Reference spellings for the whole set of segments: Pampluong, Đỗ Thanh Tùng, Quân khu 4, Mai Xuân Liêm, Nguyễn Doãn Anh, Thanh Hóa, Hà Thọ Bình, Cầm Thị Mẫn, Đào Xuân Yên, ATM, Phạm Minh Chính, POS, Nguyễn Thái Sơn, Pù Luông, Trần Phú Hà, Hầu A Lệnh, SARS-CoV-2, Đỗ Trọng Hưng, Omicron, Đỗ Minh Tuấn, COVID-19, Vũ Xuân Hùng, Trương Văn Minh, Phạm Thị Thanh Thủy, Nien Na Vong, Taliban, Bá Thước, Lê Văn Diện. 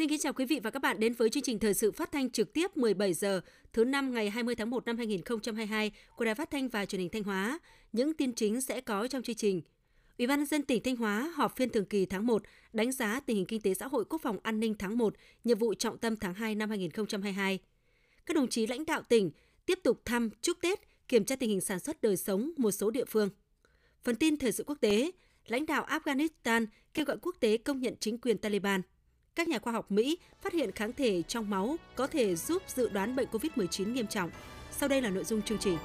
Xin kính chào quý vị và các bạn đến với chương trình thời sự phát thanh trực tiếp 17 giờ thứ năm ngày 20 tháng 1 năm 2022 của Đài Phát thanh và Truyền hình Thanh Hóa. Những tin chính sẽ có trong chương trình. Ủy ban nhân dân tỉnh Thanh Hóa họp phiên thường kỳ tháng 1, đánh giá tình hình kinh tế xã hội quốc phòng an ninh tháng 1, nhiệm vụ trọng tâm tháng 2 năm 2022. Các đồng chí lãnh đạo tỉnh tiếp tục thăm, chúc Tết, kiểm tra tình hình sản xuất đời sống một số địa phương. Phần tin thời sự quốc tế, lãnh đạo Afghanistan kêu gọi quốc tế công nhận chính quyền Taliban. Các nhà khoa học Mỹ phát hiện kháng thể trong máu có thể giúp dự đoán bệnh COVID-19 nghiêm trọng. Sau đây là nội dung chương trình.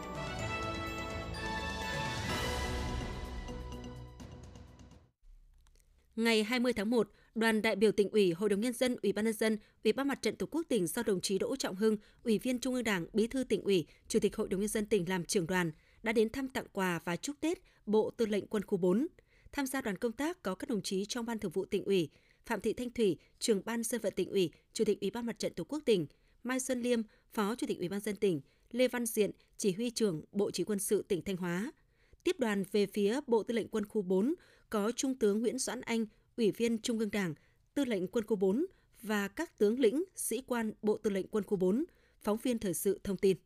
Ngày 20 tháng 1, đoàn đại biểu tỉnh ủy, Hội đồng nhân dân, Ủy ban nhân dân, Ủy ban Mặt trận Tổ quốc tỉnh do đồng chí Đỗ Trọng Hưng, Ủy viên Trung ương Đảng, Bí thư tỉnh ủy, Chủ tịch Hội đồng nhân dân tỉnh làm trưởng đoàn đã đến thăm tặng quà và chúc Tết Bộ Tư lệnh Quân khu 4. Tham gia đoàn công tác có các đồng chí trong Ban Thường vụ tỉnh ủy, Phạm Thị Thanh Thủy, Trưởng Ban Dân vận tỉnh ủy, Chủ tịch Ủy ban Mặt trận Tổ quốc tỉnh, Mai Xuân Liêm, Phó Chủ tịch Ủy ban dân tỉnh, Lê Văn Diện, Chỉ huy trưởng Bộ Chỉ huy quân sự tỉnh Thanh Hóa. Tiếp đoàn về phía Bộ Tư lệnh Quân khu 4 có Trung tướng Nguyễn Doãn Anh, Ủy viên Trung ương Đảng, Tư lệnh Quân khu 4 và các tướng lĩnh, sĩ quan Bộ Tư lệnh Quân khu 4. Phóng viên thời sự thông tin.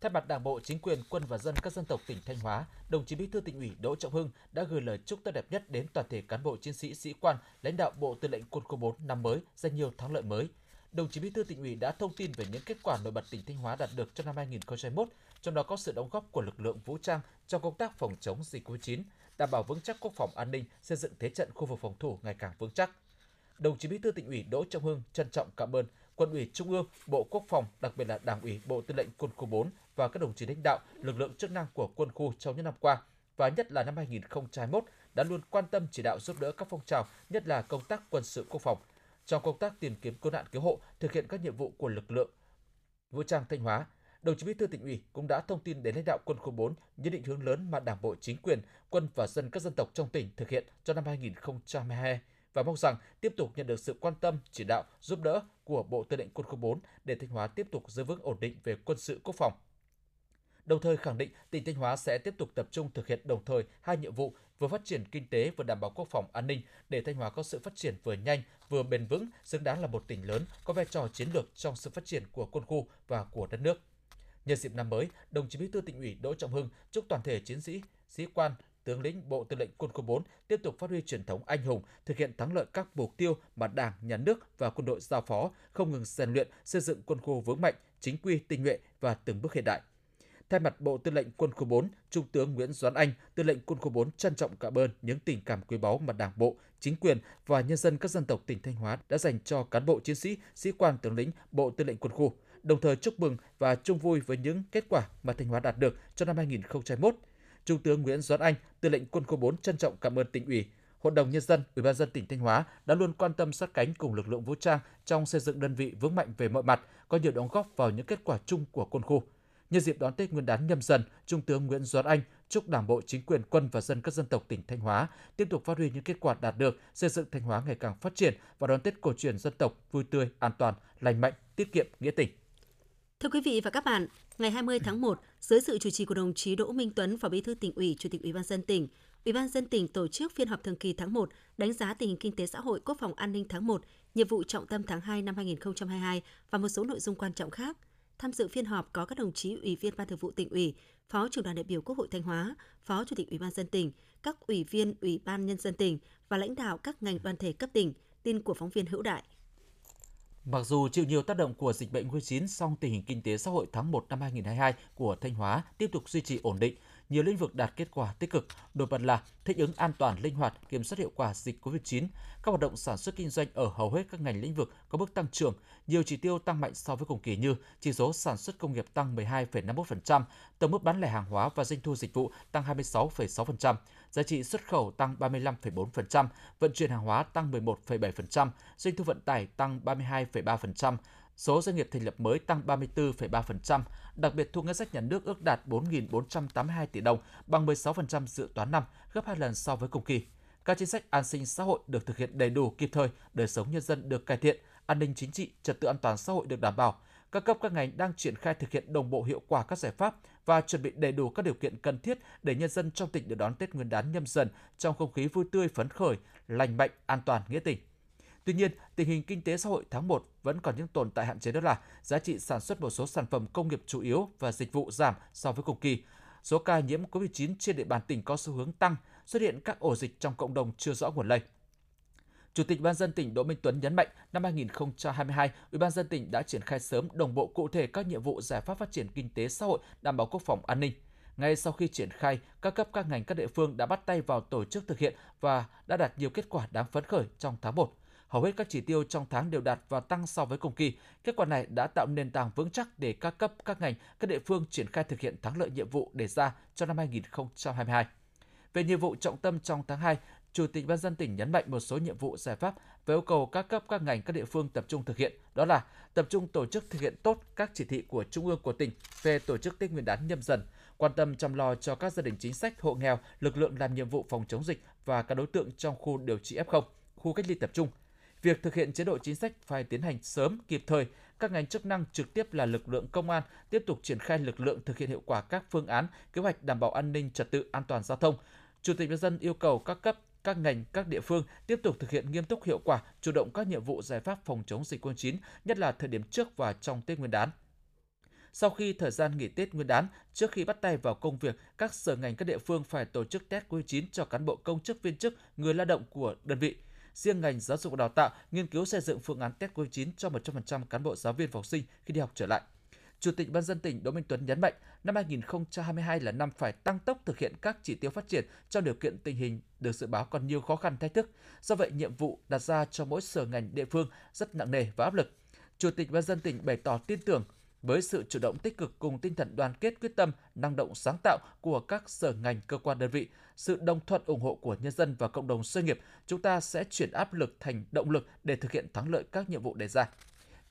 Thay mặt Đảng bộ, chính quyền, quân và dân các dân tộc tỉnh Thanh Hóa, đồng chí Bí thư tỉnh ủy Đỗ Trọng Hưng đã gửi lời chúc tốt đẹp nhất đến toàn thể cán bộ chiến sĩ, sĩ quan, lãnh đạo Bộ Tư lệnh Quân khu 4 năm mới, giành nhiều thắng lợi mới. Đồng chí Bí thư tỉnh ủy đã thông tin về những kết quả nổi bật tỉnh Thanh Hóa đạt được trong năm 2021, trong đó có sự đóng góp của lực lượng vũ trang trong công tác phòng chống dịch COVID-19, đảm bảo vững chắc quốc phòng an ninh, xây dựng thế trận khu vực phòng thủ ngày càng vững chắc. Đồng chí Bí thư tỉnh ủy Đỗ Trọng Hưng trân trọng cảm ơn Quân ủy Trung ương, Bộ Quốc phòng, đặc biệt là Đảng ủy Bộ Tư lệnh Quân khu 4 và các đồng chí lãnh đạo, lực lượng chức năng của quân khu trong những năm qua, và nhất là năm 2021 đã luôn quan tâm chỉ đạo giúp đỡ các phong trào, nhất là công tác quân sự quốc phòng, trong công tác tìm kiếm cứu nạn cứu hộ, thực hiện các nhiệm vụ của lực lượng vũ trang Thanh Hóa. Đồng chí Bí thư tỉnh ủy cũng đã thông tin đến lãnh đạo Quân khu 4 những định hướng lớn mà Đảng bộ, chính quyền, quân và dân các dân tộc trong tỉnh thực hiện cho năm 2022. Và mong rằng tiếp tục nhận được sự quan tâm, chỉ đạo, giúp đỡ của Bộ Tư lệnh Quân khu 4 để Thanh Hóa tiếp tục giữ vững ổn định về quân sự quốc phòng. Đồng thời khẳng định tỉnh Thanh Hóa sẽ tiếp tục tập trung thực hiện đồng thời hai nhiệm vụ, vừa phát triển kinh tế vừa đảm bảo quốc phòng an ninh để Thanh Hóa có sự phát triển vừa nhanh, vừa bền vững, xứng đáng là một tỉnh lớn có vai trò chiến lược trong sự phát triển của quân khu và của đất nước. Nhân dịp năm mới, đồng chí Bí thư tỉnh ủy Đỗ Trọng Hưng chúc toàn thể chiến sĩ, sĩ quan, tướng lĩnh Bộ Tư lệnh Quân khu 4 tiếp tục phát huy truyền thống anh hùng, thực hiện thắng lợi các mục tiêu mà Đảng, Nhà nước và quân đội giao phó, không ngừng rèn luyện, xây dựng quân khu vững mạnh, chính quy, tinh nhuệ và từng bước hiện đại. Thay mặt Bộ Tư lệnh Quân khu 4, Trung tướng Nguyễn Doãn Anh, Tư lệnh Quân khu 4 trân trọng cảm ơn những tình cảm quý báu mà Đảng bộ, chính quyền và nhân dân các dân tộc tỉnh Thanh Hóa đã dành cho cán bộ chiến sĩ, sĩ quan tướng lĩnh Bộ Tư lệnh Quân khu. Đồng thời chúc mừng và chung vui với những kết quả mà Thanh Hóa đạt được trong năm 2021. Trung tướng Nguyễn Doãn Anh, Tư lệnh Quân khu 4 trân trọng cảm ơn tỉnh ủy, Hội đồng nhân dân, Ủy ban nhân dân tỉnh Thanh Hóa đã luôn quan tâm sát cánh cùng lực lượng vũ trang trong xây dựng đơn vị vững mạnh về mọi mặt, có nhiều đóng góp vào những kết quả chung của quân khu. Nhân dịp đón Tết Nguyên đán Nhâm Dần, Trung tướng Nguyễn Doãn Anh chúc Đảng bộ, chính quyền, quân và dân các dân tộc tỉnh Thanh Hóa tiếp tục phát huy những kết quả đạt được, xây dựng Thanh Hóa ngày càng phát triển và đón Tết cổ truyền dân tộc vui tươi, an toàn, lành mạnh, tiết kiệm, nghĩa tình. Thưa quý vị và các bạn, ngày 20 tháng 1, dưới sự chủ trì của đồng chí Đỗ Minh Tuấn, Phó Bí thư tỉnh ủy, Chủ tịch Ủy ban nhân dân tỉnh, Ủy ban nhân dân tỉnh tổ chức phiên họp thường kỳ tháng 1 đánh giá tình hình kinh tế xã hội, quốc phòng an ninh tháng 1, nhiệm vụ trọng tâm tháng 2 năm 2022 và một số nội dung quan trọng khác. Tham dự phiên họp có các đồng chí Ủy viên Ban Thường vụ tỉnh ủy, Phó Trưởng đoàn đại biểu Quốc hội Thanh Hóa, Phó Chủ tịch Ủy ban nhân dân tỉnh, các ủy viên Ủy ban nhân dân tỉnh và lãnh đạo các ngành đoàn thể cấp tỉnh. Tin của phóng viên Hữu Đại. Mặc dù chịu nhiều tác động của dịch bệnh COVID-19, song tình hình kinh tế xã hội tháng 1 năm 2022 của Thanh Hóa tiếp tục duy trì ổn định, nhiều lĩnh vực đạt kết quả tích cực, nổi bật là thích ứng an toàn, linh hoạt, kiểm soát hiệu quả dịch COVID-19, các hoạt động sản xuất kinh doanh ở hầu hết các ngành lĩnh vực có bước tăng trưởng, nhiều chỉ tiêu tăng mạnh so với cùng kỳ như chỉ số sản xuất công nghiệp tăng 12,51%, tổng mức bán lẻ hàng hóa và doanh thu dịch vụ tăng 26,6%, giá trị xuất khẩu tăng 35,4%, vận chuyển hàng hóa tăng 11,7%, doanh thu vận tải tăng 32,3%, số doanh nghiệp thành lập mới tăng 34,3%, đặc biệt thu ngân sách nhà nước ước đạt 4.482 tỷ đồng, bằng 16% dự toán năm, gấp 2 lần so với cùng kỳ. Các chính sách an sinh xã hội được thực hiện đầy đủ kịp thời, đời sống nhân dân được cải thiện, an ninh chính trị, trật tự an toàn xã hội được đảm bảo. Các cấp các ngành đang triển khai thực hiện đồng bộ hiệu quả các giải pháp và chuẩn bị đầy đủ các điều kiện cần thiết để nhân dân trong tỉnh được đón Tết Nguyên đán Nhâm Dần trong không khí vui tươi, phấn khởi, lành mạnh, an toàn, nghĩa tình. Tuy nhiên, tình hình kinh tế xã hội tháng 1 vẫn còn những tồn tại hạn chế, đó là giá trị sản xuất một số sản phẩm công nghiệp chủ yếu và dịch vụ giảm so với cùng kỳ. Số ca nhiễm COVID-19 trên địa bàn tỉnh có xu hướng tăng, xuất hiện các ổ dịch trong cộng đồng chưa rõ nguồn lây. Chủ tịch Ủy ban nhân dân tỉnh Đỗ Minh Tuấn nhấn mạnh, năm 2022, Ủy ban nhân dân tỉnh đã triển khai sớm, đồng bộ, cụ thể các nhiệm vụ, giải pháp phát triển kinh tế xã hội, đảm bảo quốc phòng an ninh. Ngay sau khi triển khai, các cấp, các ngành, các địa phương đã bắt tay vào tổ chức thực hiện và đã đạt nhiều kết quả đáng phấn khởi trong tháng 1. Hầu hết các chỉ tiêu trong tháng đều đạt và tăng so với cùng kỳ. Kết quả này đã tạo nền tảng vững chắc để các cấp, các ngành, các địa phương triển khai thực hiện thắng lợi nhiệm vụ đề ra cho năm 2022. Về nhiệm vụ trọng tâm trong tháng 2, Chủ tịch Ủy ban nhân dân tỉnh nhấn mạnh một số nhiệm vụ, giải pháp và yêu cầu các cấp, các ngành, các địa phương tập trung thực hiện, đó là tập trung tổ chức thực hiện tốt các chỉ thị của Trung ương, của tỉnh về tổ chức Tết Nguyên đán Nhâm Dần, quan tâm chăm lo cho các gia đình chính sách, hộ nghèo, lực lượng làm nhiệm vụ phòng chống dịch và các đối tượng trong khu điều trị F0, khu cách ly tập trung. Việc thực hiện chế độ chính sách phải tiến hành sớm, kịp thời. Các ngành chức năng trực tiếp là lực lượng công an tiếp tục triển khai lực lượng thực hiện hiệu quả các phương án, kế hoạch đảm bảo an ninh trật tự, an toàn giao thông. Chủ tịch Ủy ban nhân dân yêu cầu các cấp, các ngành, các địa phương tiếp tục thực hiện nghiêm túc, hiệu quả, chủ động các nhiệm vụ, giải pháp phòng chống dịch COVID-19, nhất là thời điểm trước và trong Tết Nguyên đán. Sau khi thời gian nghỉ Tết Nguyên đán, trước khi bắt tay vào công việc, các sở, ngành, các địa phương phải tổ chức test COVID-19 cho cán bộ, công chức, viên chức, người lao động của đơn vị. Riêng ngành giáo dục và đào tạo nghiên cứu xây dựng phương án test COVID-19 cho 100% cán bộ, giáo viên và học sinh khi đi học trở lại. Chủ tịch Ủy ban nhân dân tỉnh Đỗ Minh Tuấn nhấn mạnh, năm 2022 là năm phải tăng tốc thực hiện các chỉ tiêu phát triển trong điều kiện tình hình được dự báo còn nhiều khó khăn, thách thức. Do vậy, nhiệm vụ đặt ra cho mỗi sở, ngành, địa phương rất nặng nề và áp lực. Chủ tịch Ủy ban nhân dân tỉnh bày tỏ tin tưởng với sự chủ động, tích cực cùng tinh thần đoàn kết, quyết tâm, năng động, sáng tạo của các sở, ngành, cơ quan, đơn vị, sự đồng thuận, ủng hộ của nhân dân và cộng đồng doanh nghiệp, chúng ta sẽ chuyển áp lực thành động lực để thực hiện thắng lợi các nhiệm vụ đề ra.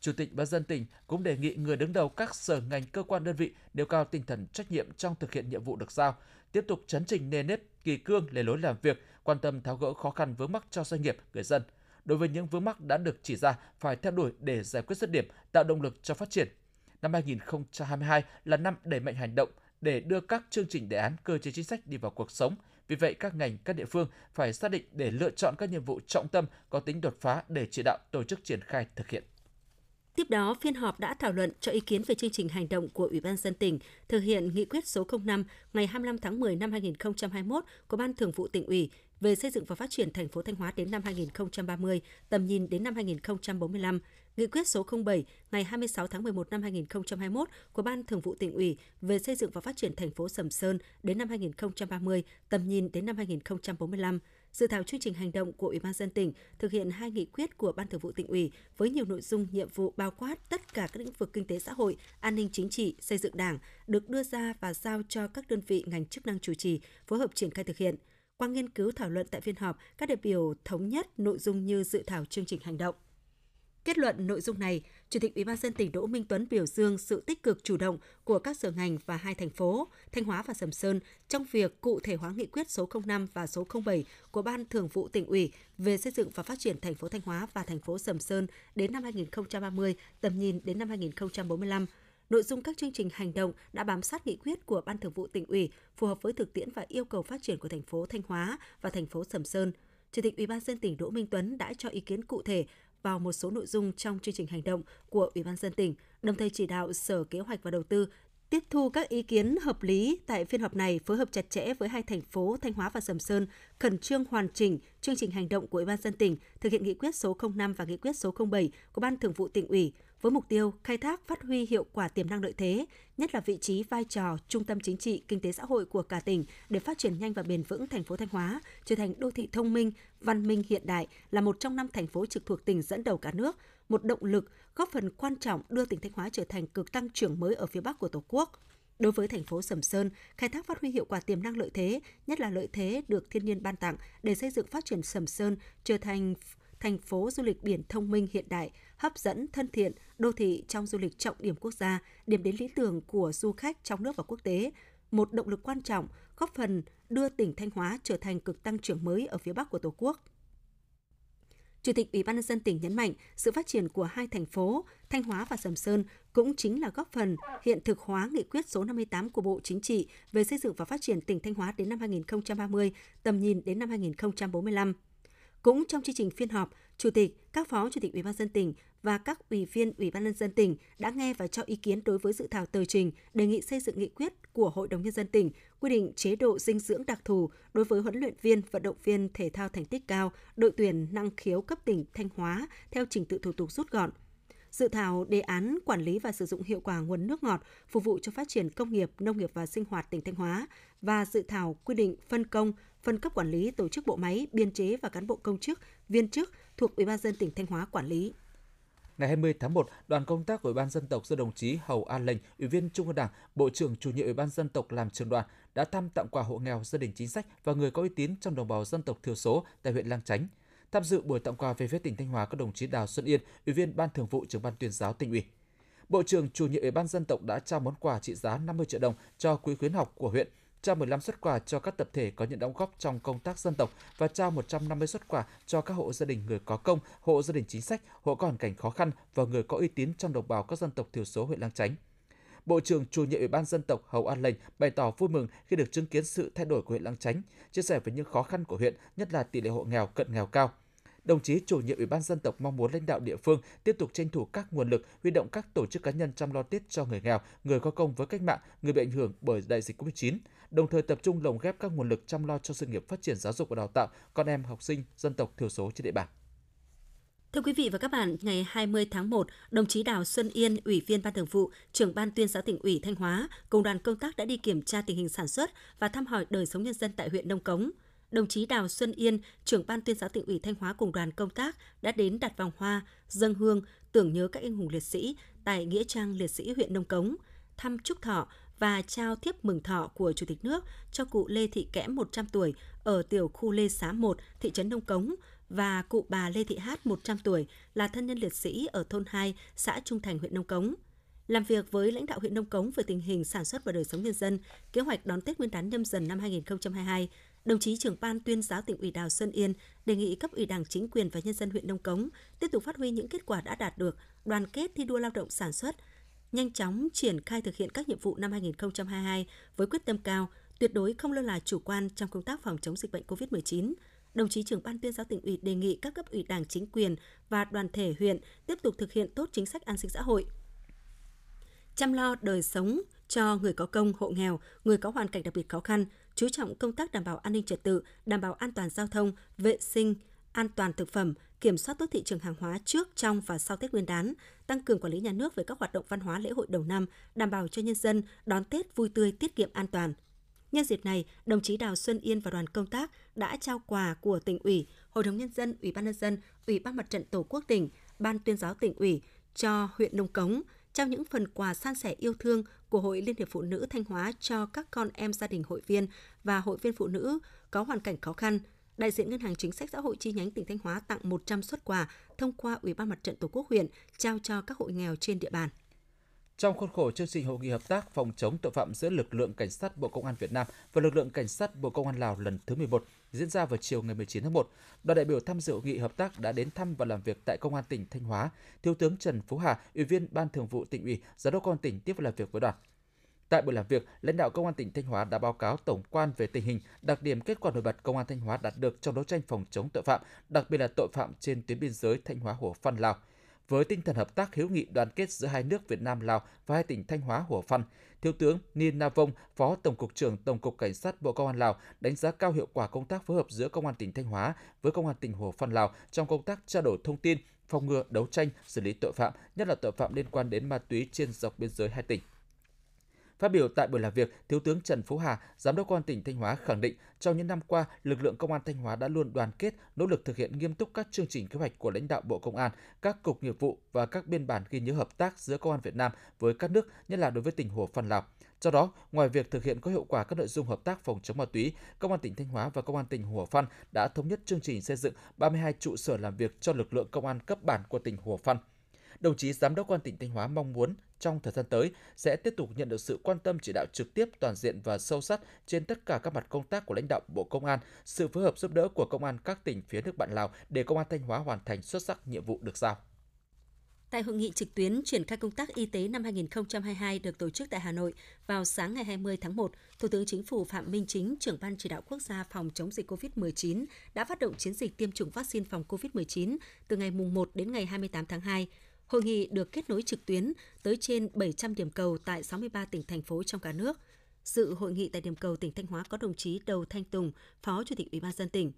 Chủ tịch Ủy ban nhân dân tỉnh cũng đề nghị người đứng đầu các sở, ngành, cơ quan, đơn vị nêu cao tinh thần trách nhiệm trong thực hiện nhiệm vụ được giao, tiếp tục chấn chỉnh nề nếp, kỳ cương lề lối làm việc, quan tâm tháo gỡ khó khăn, vướng mắc cho doanh nghiệp, người dân. Đối với những vướng mắc đã được chỉ ra, phải theo đuổi để giải quyết dứt điểm, tạo động lực cho phát triển. Năm 2022 là năm đẩy mạnh hành động để đưa các chương trình, đề án, cơ chế chính sách đi vào cuộc sống. Vì vậy, các ngành, các địa phương phải xác định để lựa chọn các nhiệm vụ trọng tâm có tính đột phá để chỉ đạo, tổ chức, triển khai, thực hiện. Tiếp đó, phiên họp đã thảo luận, cho ý kiến về chương trình hành động của Ủy ban nhân dân tỉnh thực hiện nghị quyết số 05 ngày 25 tháng 10 năm 2021 của Ban Thường vụ Tỉnh ủy về xây dựng và phát triển thành phố Thanh Hóa đến năm 2030, tầm nhìn đến năm 2045, nghị quyết số 07 ngày 26 tháng 11 năm 2021 của Ban Thường vụ Tỉnh ủy về xây dựng và phát triển thành phố Sầm Sơn đến năm 2030, tầm nhìn đến năm 2045. Dự thảo chương trình hành động của Ủy ban nhân dân tỉnh thực hiện 2 nghị quyết của Ban Thường vụ Tỉnh ủy với nhiều nội dung, nhiệm vụ bao quát tất cả các lĩnh vực kinh tế xã hội, an ninh chính trị, xây dựng Đảng được đưa ra và giao cho các đơn vị, ngành chức năng chủ trì, phối hợp triển khai thực hiện. Qua nghiên cứu thảo luận tại phiên họp, các đại biểu thống nhất nội dung như dự thảo chương trình hành động. Kết luận nội dung này, Chủ tịch Ủy ban nhân dân tỉnh Đỗ Minh Tuấn biểu dương sự tích cực, chủ động của các sở, ngành và 2 thành phố Thanh Hóa và Sầm Sơn trong việc cụ thể hóa nghị quyết số 05 và số 07 của Ban Thường vụ Tỉnh ủy về xây dựng và phát triển thành phố Thanh Hóa và thành phố Sầm Sơn đến năm 2030, tầm nhìn đến năm 2045. Nội dung các chương trình hành động đã bám sát nghị quyết của Ban Thường vụ Tỉnh ủy, phù hợp với thực tiễn và yêu cầu phát triển của thành phố Thanh Hóa và thành phố Sầm Sơn. Chủ tịch Ủy ban nhân dân tỉnh Đỗ Minh Tuấn đã cho ý kiến cụ thể vào một số nội dung trong chương trình hành động của Ủy ban nhân dân tỉnh, đồng thời chỉ đạo Sở Kế hoạch và Đầu tư tiếp thu các ý kiến hợp lý tại phiên họp này, phối hợp chặt chẽ với 2 thành phố Thanh Hóa và Sầm Sơn, khẩn trương hoàn chỉnh chương trình hành động của Ủy ban nhân dân tỉnh thực hiện nghị quyết số 05 và nghị quyết số 07 của Ban Thường vụ Tỉnh ủy với mục tiêu khai thác, phát huy hiệu quả tiềm năng lợi thế, nhất là vị trí, vai trò trung tâm chính trị, kinh tế xã hội của cả tỉnh để phát triển nhanh và bền vững thành phố Thanh Hóa trở thành đô thị thông minh, văn minh, hiện đại, là một trong 5 thành phố trực thuộc tỉnh dẫn đầu cả nước, một động lực góp phần quan trọng đưa tỉnh Thanh Hóa trở thành cực tăng trưởng mới ở phía Bắc của Tổ quốc. Đối với thành phố Sầm Sơn, khai thác phát huy hiệu quả tiềm năng lợi thế, nhất là lợi thế được thiên nhiên ban tặng để xây dựng phát triển Sầm Sơn trở thành thành phố du lịch biển thông minh, hiện đại, hấp dẫn, thân thiện, đô thị trong du lịch trọng điểm quốc gia, điểm đến lý tưởng của du khách trong nước và quốc tế, một động lực quan trọng góp phần đưa tỉnh Thanh Hóa trở thành cực tăng trưởng mới ở phía Bắc của Tổ quốc. Chủ tịch Ủy ban nhân dân tỉnh nhấn mạnh, sự phát triển của 2 thành phố Thanh Hóa và Sầm Sơn cũng chính là góp phần hiện thực hóa nghị quyết số 58 của Bộ Chính trị về xây dựng và phát triển tỉnh Thanh Hóa đến năm 2030, tầm nhìn đến năm 2045. Cũng trong chương trình phiên họp, Chủ tịch, các phó chủ tịch Ủy ban nhân dân tỉnh và các ủy viên Ủy ban nhân dân tỉnh đã nghe và cho ý kiến đối với dự thảo tờ trình đề nghị xây dựng nghị quyết của Hội đồng nhân dân tỉnh quy định chế độ dinh dưỡng đặc thù đối với huấn luyện viên, vận động viên thể thao thành tích cao, đội tuyển năng khiếu cấp tỉnh Thanh Hóa theo trình tự thủ tục rút gọn. Dự thảo đề án quản lý và sử dụng hiệu quả nguồn nước ngọt phục vụ cho phát triển công nghiệp, nông nghiệp và sinh hoạt tỉnh Thanh Hóa và dự thảo quy định phân công, phân cấp quản lý tổ chức bộ máy, biên chế và cán bộ công chức, viên chức thuộc Ủy ban nhân dân tỉnh Thanh Hóa quản lý. Ngày 20 tháng 1, đoàn công tác của Ủy ban dân tộc do đồng chí Hầu A Lệnh, Ủy viên Trung ương Đảng, Bộ trưởng Chủ nhiệm Ủy ban dân tộc làm trưởng đoàn đã thăm tặng quà hộ nghèo, gia đình chính sách và người có uy tín trong đồng bào dân tộc thiểu số tại huyện Lang Chánh. Tham dự buổi tặng quà về phía tỉnh Thanh Hóa có đồng chí Đào Xuân Yên, Ủy viên Ban Thường vụ, Trưởng ban Tuyên giáo Tỉnh ủy. Bộ trưởng Chủ nhiệm Ủy ban dân tộc đã trao món quà trị giá 50 triệu đồng cho quỹ khuyến học của huyện, trao 15 suất quà cho các tập thể có những đóng góp trong công tác dân tộc và trao 150 suất quà cho các hộ gia đình người có công, hộ gia đình chính sách, hộ có hoàn cảnh khó khăn và người có uy tín trong đồng bào các dân tộc thiểu số huyện Lang Chánh. Bộ trưởng Chủ nhiệm Ủy ban dân tộc Hầu A Lệnh bày tỏ vui mừng khi được chứng kiến sự thay đổi của huyện Lang Chánh, chia sẻ về những khó khăn của huyện, nhất là tỷ lệ hộ nghèo, cận nghèo cao. Đồng chí Chủ nhiệm Ủy ban dân tộc mong muốn lãnh đạo địa phương tiếp tục tranh thủ các nguồn lực, huy động các tổ chức cá nhân chăm lo tết cho người nghèo, người có công với cách mạng, người bị ảnh hưởng bởi đại dịch Covid-19, đồng thời tập trung lồng ghép các nguồn lực chăm lo cho sự nghiệp phát triển giáo dục và đào tạo con em học sinh dân tộc thiểu số trên địa bàn. Thưa quý vị và các bạn, ngày 20 tháng 1, đồng chí Đào Xuân Yên, Ủy viên Ban Thường vụ, Trưởng ban Tuyên giáo Tỉnh ủy Thanh Hóa, cùng đoàn công tác đã đi kiểm tra tình hình sản xuất và thăm hỏi đời sống nhân dân tại huyện Nông Cống. Đồng chí Đào Xuân Yên, Trưởng ban Tuyên giáo Tỉnh ủy Thanh Hóa cùng đoàn công tác đã đến đặt vòng hoa, dâng hương, tưởng nhớ các anh hùng liệt sĩ tại nghĩa trang liệt sĩ huyện Nông Cống, thăm chúc thọ và trao thiếp mừng thọ của Chủ tịch nước cho cụ Lê Thị Kẽm 100 tuổi ở tiểu khu Lê Xá 1, thị trấn Nông Cống, và cụ bà Lê Thị Hát 100 tuổi là thân nhân liệt sĩ ở thôn 2, xã Trung Thành, huyện Nông Cống. Làm việc với lãnh đạo huyện Nông Cống về tình hình sản xuất và đời sống nhân dân, kế hoạch đón Tết Nguyên đán Nhâm Dần năm 2022, đồng chí Trưởng ban Tuyên giáo Tỉnh ủy Đào Xuân Yên đề nghị cấp ủy Đảng, chính quyền và nhân dân huyện Nông Cống tiếp tục phát huy những kết quả đã đạt được, đoàn kết thi đua lao động sản xuất, nhanh chóng triển khai thực hiện các nhiệm vụ năm 2022 với quyết tâm cao, tuyệt đối không lơ là, chủ quan trong công tác phòng chống dịch bệnh COVID-19. Đồng chí Trưởng ban Tuyên giáo Tỉnh ủy đề nghị các cấp ủy Đảng, chính quyền và đoàn thể huyện tiếp tục thực hiện tốt chính sách an sinh xã hội, chăm lo đời sống cho người có công, hộ nghèo, người có hoàn cảnh đặc biệt khó khăn, chú trọng công tác đảm bảo an ninh trật tự, đảm bảo an toàn giao thông, vệ sinh, an toàn thực phẩm, kiểm soát tốt thị trường hàng hóa trước, trong và sau Tết Nguyên đán, tăng cường quản lý nhà nước về các hoạt động văn hóa lễ hội đầu năm, đảm bảo cho nhân dân đón Tết vui tươi, tiết kiệm, an toàn. Nhân dịp này, đồng chí Đào Xuân Yên và đoàn công tác đã trao quà của Tỉnh ủy, Hội đồng Nhân dân, Ủy ban Nhân dân, Ủy ban Mặt trận Tổ quốc tỉnh, Ban Tuyên giáo Tỉnh ủy cho huyện Nông Cống, trao những phần quà san sẻ yêu thương của Hội Liên hiệp Phụ nữ Thanh Hóa cho các con em gia đình hội viên và hội viên phụ nữ có hoàn cảnh khó khăn. Đại diện Ngân hàng Chính sách Xã hội chi nhánh tỉnh Thanh Hóa tặng 100 suất quà thông qua Ủy ban Mặt trận Tổ quốc huyện trao cho các hộ nghèo trên địa bàn. Trong khuôn khổ chương trình hội nghị hợp tác phòng chống tội phạm giữa lực lượng cảnh sát Bộ Công an Việt Nam và lực lượng cảnh sát Bộ Công an Lào lần thứ 11 diễn ra vào chiều ngày 19 tháng 1, đoàn đại biểu tham dự hội nghị hợp tác đã đến thăm và làm việc tại Công an tỉnh Thanh Hóa. Thiếu tướng Trần Phú Hà, Ủy viên Ban Thường vụ Tỉnh ủy, Giám đốc Công an tỉnh tiếp và làm việc với đoàn. Tại buổi làm việc, lãnh đạo Công an tỉnh Thanh Hóa đã báo cáo tổng quan về tình hình, đặc điểm, kết quả nổi bật Công an Thanh Hóa đạt được trong đấu tranh phòng chống tội phạm, đặc biệt là tội phạm trên tuyến biên giới Thanh Hóa - Hủa Phăn - Lào. Với tinh thần hợp tác hữu nghị đoàn kết giữa hai nước Việt Nam - Lào và hai tỉnh Thanh Hóa - Hủa Phăn, Thiếu tướng Nien Na Vong, Phó Tổng cục trưởng Tổng cục Cảnh sát Bộ Công an Lào đánh giá cao hiệu quả công tác phối hợp giữa Công an tỉnh Thanh Hóa với Công an tỉnh Hủa Phăn Lào trong công tác trao đổi thông tin, phòng ngừa, đấu tranh, xử lý tội phạm, nhất là tội phạm liên quan đến ma túy trên dọc biên giới hai tỉnh. Phát biểu tại buổi làm việc, Thiếu tướng Trần Phú Hà, Giám đốc Công an tỉnh Thanh Hóa khẳng định, trong những năm qua, lực lượng Công an Thanh Hóa đã luôn đoàn kết, nỗ lực thực hiện nghiêm túc các chương trình kế hoạch của lãnh đạo Bộ Công an, các cục nghiệp vụ và các biên bản ghi nhớ hợp tác giữa Công an Việt Nam với các nước, nhất là đối với tỉnh Hủa Phăn Lào. Do đó, ngoài việc thực hiện có hiệu quả các nội dung hợp tác phòng chống ma túy, Công an tỉnh Thanh Hóa và Công an tỉnh Hủa Phăn đã thống nhất chương trình xây dựng 32 trụ sở làm việc cho lực lượng công an cấp bản của tỉnh Hủa Phăn. Đồng chí Giám đốc Công an tỉnh Thanh Hóa mong muốn trong thời gian tới sẽ tiếp tục nhận được sự quan tâm, chỉ đạo trực tiếp, toàn diện và sâu sát trên tất cả các mặt công tác của lãnh đạo Bộ Công an, sự phối hợp giúp đỡ của công an các tỉnh phía nước bạn Lào để Công an Thanh Hóa hoàn thành xuất sắc nhiệm vụ được giao. Tại hội nghị trực tuyến triển khai công tác y tế năm 2022 được tổ chức tại Hà Nội vào sáng ngày 20 tháng 1, Thủ tướng Chính phủ Phạm Minh Chính, trưởng Ban Chỉ đạo Quốc gia phòng chống dịch COVID-19 đã phát động chiến dịch tiêm chủng vaccine phòng COVID-19 từ ngày 1 đến ngày 28 tháng 2. Hội nghị được kết nối trực tuyến tới trên 700 điểm cầu tại 63 tỉnh, thành phố trong cả nước. Dự hội nghị tại điểm cầu tỉnh Thanh Hóa có đồng chí Đỗ Thanh Tùng, Phó Chủ tịch Ủy ban nhân dân tỉnh.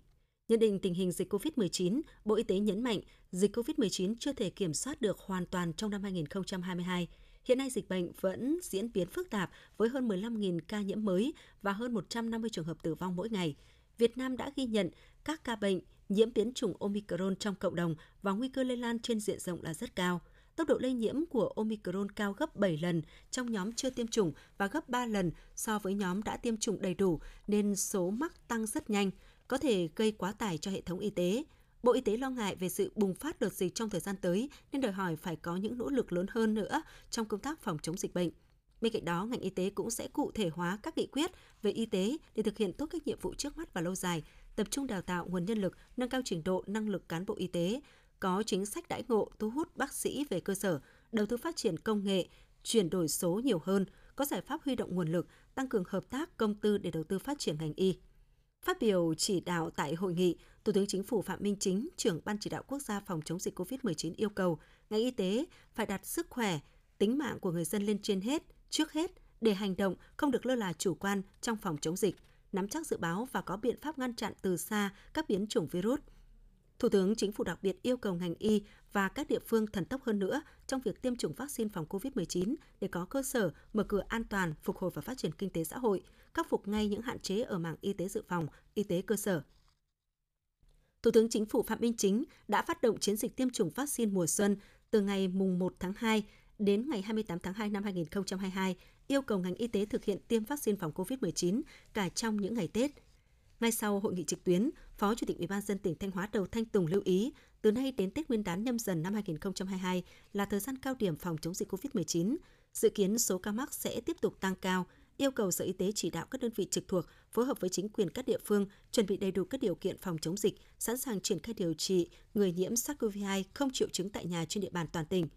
Nhận định tình hình dịch COVID-19, Bộ Y tế nhấn mạnh dịch COVID-19 chưa thể kiểm soát được hoàn toàn trong năm 2022. Hiện nay dịch bệnh vẫn diễn biến phức tạp với hơn 15.000 ca nhiễm mới và hơn 150 trường hợp tử vong mỗi ngày. Việt Nam đã ghi nhận các ca bệnh nhiễm biến chủng Omicron trong cộng đồng và nguy cơ lây lan trên diện rộng là rất cao. Tốc độ lây nhiễm của Omicron cao gấp 7 lần trong nhóm chưa tiêm chủng và gấp 3 lần so với nhóm đã tiêm chủng đầy đủ nên số mắc tăng rất nhanh, có thể gây quá tải cho hệ thống y tế. Bộ Y tế lo ngại về sự bùng phát đợt dịch trong thời gian tới nên đòi hỏi phải có những nỗ lực lớn hơn nữa trong công tác phòng chống dịch bệnh. Bên cạnh đó, ngành y tế cũng sẽ cụ thể hóa các nghị quyết về y tế để thực hiện tốt các nhiệm vụ trước mắt và lâu dài, tập trung đào tạo nguồn nhân lực, nâng cao trình độ, năng lực cán bộ y tế, có chính sách đãi ngộ thu hút bác sĩ về cơ sở, đầu tư phát triển công nghệ, chuyển đổi số nhiều hơn, có giải pháp huy động nguồn lực, tăng cường hợp tác công tư để đầu tư phát triển ngành y. Phát biểu chỉ đạo tại hội nghị, Thủ tướng Chính phủ Phạm Minh Chính, trưởng Ban Chỉ đạo Quốc gia phòng chống dịch COVID-19 yêu cầu ngành y tế phải đặt sức khỏe, tính mạng của người dân lên trên hết, trước hết để hành động, không được lơ là chủ quan trong phòng chống dịch, nắm chắc dự báo và có biện pháp ngăn chặn từ xa các biến chủng virus. Thủ tướng Chính phủ đặc biệt yêu cầu ngành y và các địa phương thần tốc hơn nữa trong việc tiêm chủng vaccine phòng COVID-19 để có cơ sở mở cửa an toàn, phục hồi và phát triển kinh tế xã hội, khắc phục ngay những hạn chế ở mảng y tế dự phòng, y tế cơ sở. Thủ tướng Chính phủ Phạm Minh Chính đã phát động chiến dịch tiêm chủng vaccine mùa xuân từ ngày 1 tháng 2 đến ngày 28 tháng 2 năm 2022, yêu cầu ngành y tế thực hiện tiêm vaccine phòng COVID-19 cả trong những ngày Tết. Ngay sau hội nghị trực tuyến, Phó Chủ tịch Ủy ban nhân dân tỉnh Thanh Hóa Đỗ Thanh Tùng lưu ý, từ nay đến Tết Nguyên đán Nhâm Dần năm 2022 là thời gian cao điểm phòng chống dịch COVID-19. Dự kiến số ca mắc sẽ tiếp tục tăng cao, yêu cầu Sở Y tế chỉ đạo các đơn vị trực thuộc phối hợp với chính quyền các địa phương chuẩn bị đầy đủ các điều kiện phòng chống dịch, sẵn sàng triển khai điều trị người nhiễm SARS-CoV-2 không triệu chứng tại nhà trên địa bàn toàn tỉnh.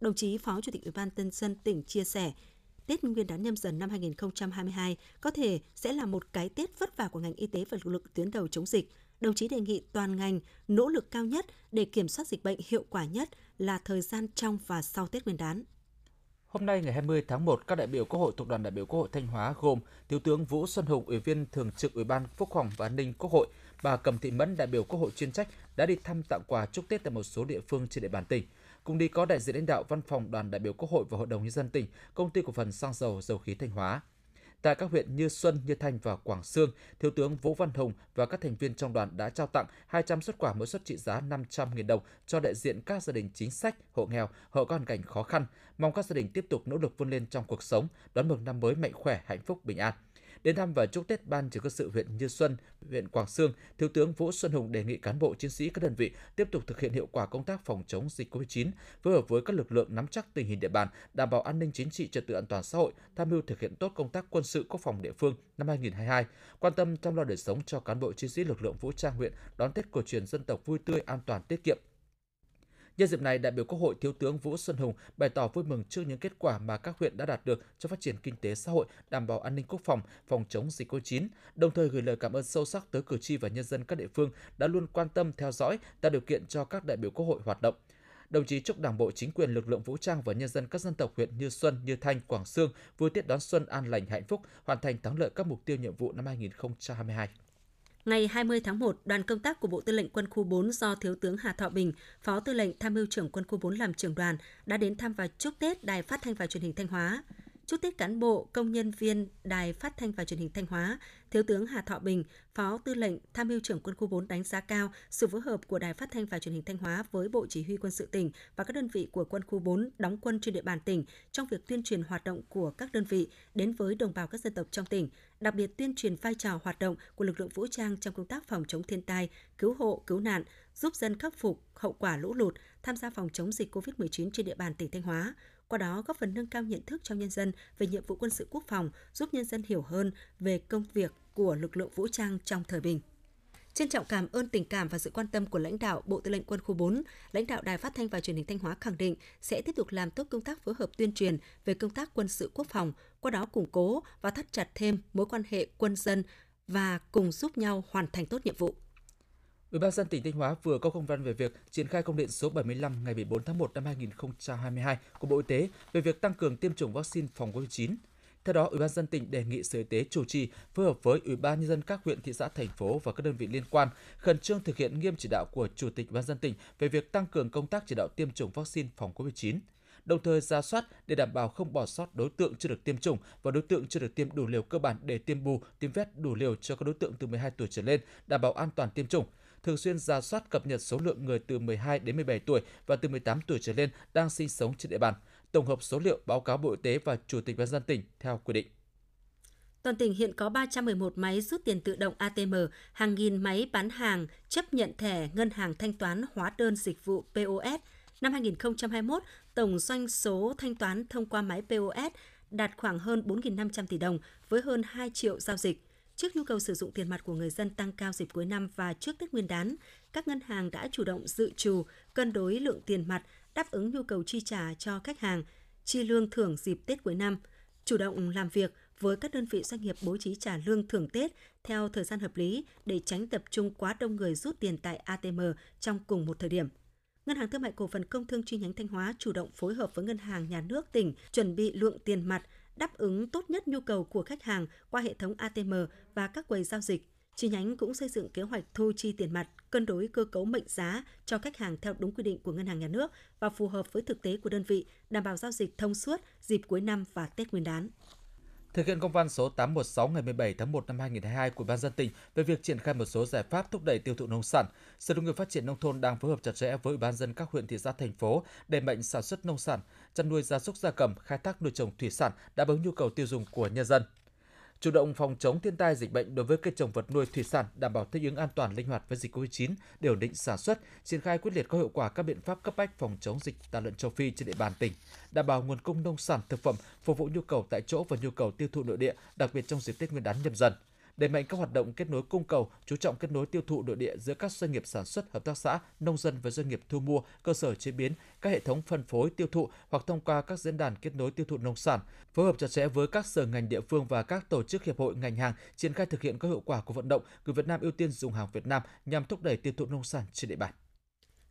Đồng chí Phó Chủ tịch Ủy ban nhân dân tỉnh chia sẻ, Tết Nguyên đán Nhâm Dần năm 2022 có thể sẽ là một cái Tết vất vả của ngành y tế và lực lượng tuyến đầu chống dịch. Đồng chí đề nghị toàn ngành nỗ lực cao nhất để kiểm soát dịch bệnh hiệu quả nhất là thời gian trong và sau Tết Nguyên đán. Hôm nay ngày 20 tháng 1, các đại biểu Quốc hội thuộc Đoàn đại biểu Quốc hội Thanh Hóa gồm Thiếu tướng Vũ Xuân Hùng, Ủy viên Thường trực Ủy ban Quốc phòng và An ninh Quốc hội, bà Cầm Thị Mẫn, đại biểu Quốc hội chuyên trách đã đi thăm tặng quà chúc Tết tại một số địa phương trên địa bàn tỉnh. Cùng đi có đại diện lãnh đạo Văn phòng Đoàn đại biểu Quốc hội và Hội đồng nhân dân tỉnh, Công ty cổ phần Xăng dầu Dầu khí Thanh Hóa. Tại các huyện Như Xuân, Như Thanh và Quảng Xương, Thiếu tướng Vũ Văn Hùng và các thành viên trong đoàn đã trao tặng 200 suất quà mỗi suất trị giá 500.000 đồng cho đại diện các gia đình chính sách, hộ nghèo, hộ có hoàn cảnh khó khăn, mong các gia đình tiếp tục nỗ lực vươn lên trong cuộc sống, đón một năm mới mạnh khỏe, hạnh phúc, bình an. Đến thăm và chúc Tết Ban Chỉ huy quân sự huyện Như Xuân, huyện Quảng Xương, Thiếu tướng Vũ Xuân Hùng đề nghị cán bộ chiến sĩ các đơn vị tiếp tục thực hiện hiệu quả công tác phòng chống dịch COVID-19, phối hợp với các lực lượng nắm chắc tình hình địa bàn, đảm bảo an ninh chính trị, trật tự an toàn xã hội, tham mưu thực hiện tốt công tác quân sự quốc phòng địa phương năm 2022, quan tâm chăm lo đời sống cho cán bộ chiến sĩ lực lượng vũ trang huyện đón Tết cổ truyền dân tộc vui tươi, an toàn, tiết kiệm. Nhân dịp này, đại biểu Quốc hội Thiếu tướng Vũ Xuân Hùng bày tỏ vui mừng trước những kết quả mà các huyện đã đạt được trong phát triển kinh tế xã hội, đảm bảo an ninh quốc phòng, phòng chống dịch COVID-19, đồng thời gửi lời cảm ơn sâu sắc tới cử tri và nhân dân các địa phương đã luôn quan tâm theo dõi, tạo điều kiện cho các đại biểu Quốc hội hoạt động. Đồng chí chúc Đảng bộ, chính quyền, lực lượng vũ trang và nhân dân các dân tộc huyện Như Xuân, Như Thanh, Quảng Xương vui Tết đón xuân an lành, hạnh phúc, hoàn thành thắng lợi các mục tiêu nhiệm vụ năm 2022. Ngày 20 tháng 1, đoàn công tác của Bộ Tư lệnh Quân khu 4 do Thiếu tướng Hà Thọ Bình, Phó Tư lệnh Tham mưu trưởng Quân khu 4 làm trưởng đoàn đã đến thăm và chúc Tết Đài Phát thanh và Truyền hình Thanh Hóa. Chúc Tết cán bộ, công nhân viên Đài Phát thanh và Truyền hình Thanh Hóa, Thiếu tướng Hà Thọ Bình, Phó Tư lệnh Tham mưu trưởng Quân khu 4 đánh giá cao sự phối hợp của Đài Phát thanh và Truyền hình Thanh Hóa với Bộ Chỉ huy quân sự tỉnh và các đơn vị của Quân khu 4 đóng quân trên địa bàn tỉnh trong việc tuyên truyền hoạt động của các đơn vị đến với đồng bào các dân tộc trong tỉnh, đặc biệt tuyên truyền vai trò hoạt động của lực lượng vũ trang trong công tác phòng chống thiên tai, cứu hộ, cứu nạn, giúp dân khắc phục hậu quả lũ lụt, tham gia phòng chống dịch COVID-19 trên địa bàn tỉnh Thanh Hóa. Qua đó góp phần nâng cao nhận thức trong nhân dân về nhiệm vụ quân sự quốc phòng, giúp nhân dân hiểu hơn về công việc của lực lượng vũ trang trong thời bình. Trân trọng cảm ơn tình cảm và sự quan tâm của lãnh đạo Bộ Tư lệnh Quân khu 4, lãnh đạo Đài Phát thanh và Truyền hình Thanh Hóa khẳng định sẽ tiếp tục làm tốt công tác phối hợp tuyên truyền về công tác quân sự quốc phòng, qua đó củng cố và thắt chặt thêm mối quan hệ quân dân và cùng giúp nhau hoàn thành tốt nhiệm vụ. Ủy ban nhân dân tỉnh Thanh Hóa vừa có công văn về việc triển khai công điện số 75 ngày 14 tháng 1 năm 2022 của Bộ Y tế về việc tăng cường tiêm chủng vaccine phòng COVID-19. Theo đó, Ủy ban nhân dân tỉnh đề nghị Sở Y tế chủ trì phối hợp với Ủy ban nhân dân các huyện, thị xã, thành phố và các đơn vị liên quan khẩn trương thực hiện nghiêm chỉ đạo của Chủ tịch Ủy ban nhân dân tỉnh về việc tăng cường công tác chỉ đạo tiêm chủng vaccine phòng COVID-19, đồng thời ra soát để đảm bảo không bỏ sót đối tượng chưa được tiêm chủng và đối tượng chưa được tiêm đủ liều cơ bản để tiêm bù, tiêm vét đủ liều cho các đối tượng từ 12 tuổi trở lên, đảm bảo an toàn tiêm chủng. Thường xuyên ra soát cập nhật số lượng người từ 12 đến 17 tuổi và từ 18 tuổi trở lên đang sinh sống trên địa bàn, tổng hợp số liệu báo cáo Bộ Y tế và Chủ tịch Ủy ban nhân dân tỉnh theo quy định. Toàn tỉnh hiện có 311 máy rút tiền tự động ATM, hàng nghìn máy bán hàng, chấp nhận thẻ, ngân hàng thanh toán, hóa đơn dịch vụ POS. Năm 2021, tổng doanh số thanh toán thông qua máy POS đạt khoảng hơn 4.500 tỷ đồng với hơn 2 triệu giao dịch. Trước nhu cầu sử dụng tiền mặt của người dân tăng cao dịp cuối năm và trước Tết Nguyên đán, các ngân hàng đã chủ động dự trù, cân đối lượng tiền mặt đáp ứng nhu cầu chi trả cho khách hàng, chi lương thưởng dịp Tết cuối năm, chủ động làm việc với các đơn vị doanh nghiệp bố trí trả lương thưởng Tết theo thời gian hợp lý để tránh tập trung quá đông người rút tiền tại ATM trong cùng một thời điểm. Ngân hàng Thương mại Cổ phần Công thương chi nhánh Thanh Hóa chủ động phối hợp với Ngân hàng Nhà nước tỉnh chuẩn bị lượng tiền mặt đáp ứng tốt nhất nhu cầu của khách hàng qua hệ thống ATM và các quầy giao dịch. Chi nhánh cũng xây dựng kế hoạch thu chi tiền mặt, cân đối cơ cấu mệnh giá cho khách hàng theo đúng quy định của Ngân hàng Nhà nước và phù hợp với thực tế của đơn vị, đảm bảo giao dịch thông suốt dịp cuối năm và Tết Nguyên đán. Thực hiện công văn số 816 ngày 17 tháng 1 năm 2022 của Ban dân tỉnh về việc triển khai một số giải pháp thúc đẩy tiêu thụ nông sản, Sở Nông nghiệp Phát triển Nông thôn đang phối hợp chặt chẽ với Ủy ban nhân dân các huyện, thị xã, thành phố đẩy mạnh sản xuất nông sản, chăn nuôi gia súc gia cầm, khai thác nuôi trồng thủy sản đáp ứng nhu cầu tiêu dùng của nhân dân. Chủ động phòng chống thiên tai dịch bệnh đối với cây trồng vật nuôi thủy sản, đảm bảo thích ứng an toàn linh hoạt với dịch COVID-19, điều định sản xuất, triển khai quyết liệt có hiệu quả các biện pháp cấp bách phòng chống dịch tả lợn châu Phi trên địa bàn tỉnh, đảm bảo nguồn cung nông sản thực phẩm phục vụ nhu cầu tại chỗ và nhu cầu tiêu thụ nội địa, đặc biệt trong dịp Tết Nguyên đán nhâm dần. Đẩy mạnh các hoạt động kết nối cung cầu, chú trọng kết nối tiêu thụ nội địa giữa các doanh nghiệp sản xuất, hợp tác xã, nông dân với doanh nghiệp thu mua, cơ sở chế biến, các hệ thống phân phối tiêu thụ hoặc thông qua các diễn đàn kết nối tiêu thụ nông sản, phối hợp chặt chẽ với các sở ngành địa phương và các tổ chức hiệp hội ngành hàng triển khai thực hiện có hiệu quả của vận động người Việt Nam ưu tiên dùng hàng Việt Nam nhằm thúc đẩy tiêu thụ nông sản trên địa bàn.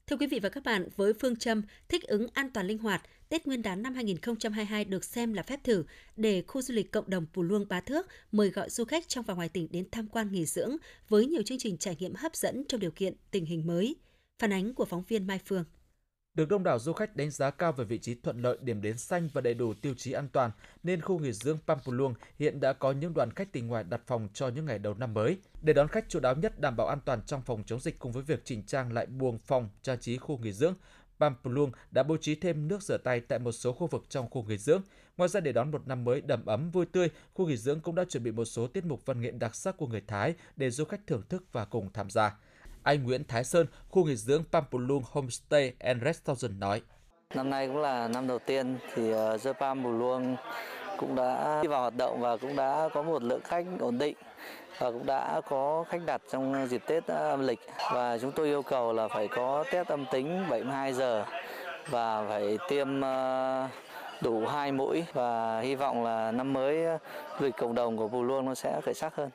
Thưa quý vị và các bạn, với phương châm thích ứng an toàn linh hoạt, Tết Nguyên đán năm 2022 được xem là phép thử để khu du lịch cộng đồng Pù Luông Bá Thước mời gọi du khách trong và ngoài tỉnh đến tham quan nghỉ dưỡng với nhiều chương trình trải nghiệm hấp dẫn trong điều kiện tình hình mới. Phản ánh của phóng viên Mai Phương. Được đông đảo du khách đánh giá cao về vị trí thuận lợi, điểm đến xanh và đầy đủ tiêu chí an toàn, nên khu nghỉ dưỡng Pampluong hiện đã có những đoàn khách tỉnh ngoài đặt phòng cho những ngày đầu năm mới. Để đón khách chu đáo nhất, đảm bảo an toàn trong phòng chống dịch cùng với việc chỉnh trang lại buồng phòng, trang trí khu nghỉ dưỡng, Pampluong đã bố trí thêm nước rửa tay tại một số khu vực trong khu nghỉ dưỡng. Ngoài ra, để đón một năm mới đầm ấm vui tươi, khu nghỉ dưỡng cũng đã chuẩn bị một số tiết mục văn nghệ đặc sắc của người Thái để du khách thưởng thức và cùng tham gia. Anh Nguyễn Thái Sơn, khu nghỉ dưỡng Pampluong Homestay and Restaurant nói: Năm nay cũng là năm đầu tiên thì The Pampluong cũng đã đi vào hoạt động và cũng đã có một lượng khách ổn định và cũng đã có khách đặt trong dịp Tết âm lịch, và chúng tôi yêu cầu là phải có test âm tính 72 giờ và phải tiêm đủ 2 mũi, và hy vọng là năm mới du lịch cộng đồng của Pampluong nó sẽ khởi sắc hơn.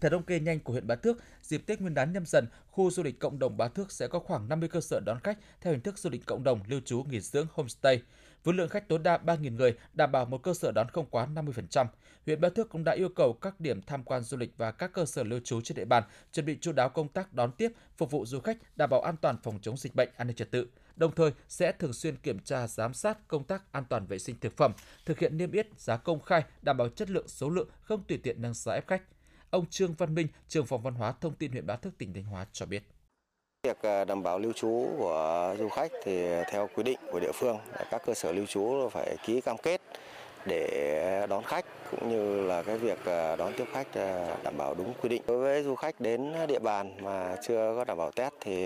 Theo thống kê nhanh của huyện Bá Thước, dịp Tết Nguyên đán nhâm dần, khu du lịch cộng đồng Bá Thước sẽ có khoảng 50 cơ sở đón khách theo hình thức du lịch cộng đồng, lưu trú, nghỉ dưỡng, homestay. Với lượng khách tối đa 3.000 người, đảm bảo một cơ sở đón không quá 50%. Huyện Bá Thước cũng đã yêu cầu các điểm tham quan du lịch và các cơ sở lưu trú trên địa bàn chuẩn bị chu đáo công tác đón tiếp, phục vụ du khách, đảm bảo an toàn phòng chống dịch bệnh, an ninh trật tự. Đồng thời sẽ thường xuyên kiểm tra, giám sát công tác an toàn vệ sinh thực phẩm, thực hiện niêm yết giá công khai, đảm bảo chất lượng, số lượng, không tùy tiện nâng giá ép khách. Ông Trương Văn Minh, trưởng phòng văn hóa thông tin huyện Bá Thước, tỉnh Thanh Hóa cho biết. Việc đảm bảo lưu trú của du khách thì theo quy định của địa phương, các cơ sở lưu trú phải ký cam kết để đón khách cũng như là cái việc đón tiếp khách đảm bảo đúng quy định. Đối với du khách đến địa bàn mà chưa có đảm bảo test thì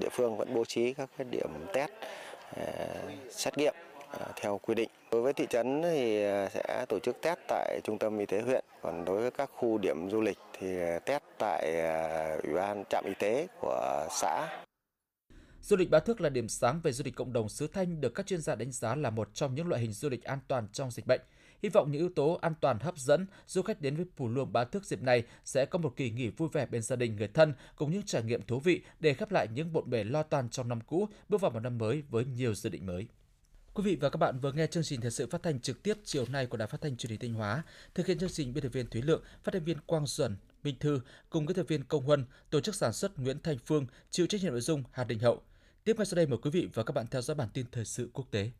địa phương vẫn bố trí các cái điểm test xét nghiệm theo quy định. Đối với thị trấn thì sẽ tổ chức test tại trung tâm y tế huyện, còn đối với các khu điểm du lịch thì test tại ủy ban trạm y tế của xã. Du lịch Bá Thước là điểm sáng về du lịch cộng đồng xứ Thanh được các chuyên gia đánh giá là một trong những loại hình du lịch an toàn trong dịch bệnh. Hy vọng những yếu tố an toàn hấp dẫn du khách đến với Pù Luông Bá Thước dịp này sẽ có một kỳ nghỉ vui vẻ bên gia đình người thân cùng những trải nghiệm thú vị để khép lại những bộn bề lo toan trong năm cũ, bước vào một năm mới với nhiều dự định mới. Quý vị và các bạn vừa nghe chương trình thời sự phát thanh trực tiếp chiều nay của Đài Phát thanh Truyền hình Thanh Hóa. Thực hiện chương trình biên tập viên Thúy Lượng, phát thanh viên Quang Duẩn, Minh Thư cùng các thành viên Công Huân, tổ chức sản xuất Nguyễn Thành Phương, chịu trách nhiệm nội dung Hà Đình Hậu. Tiếp ngay sau đây mời quý vị và các bạn theo dõi bản tin thời sự quốc tế.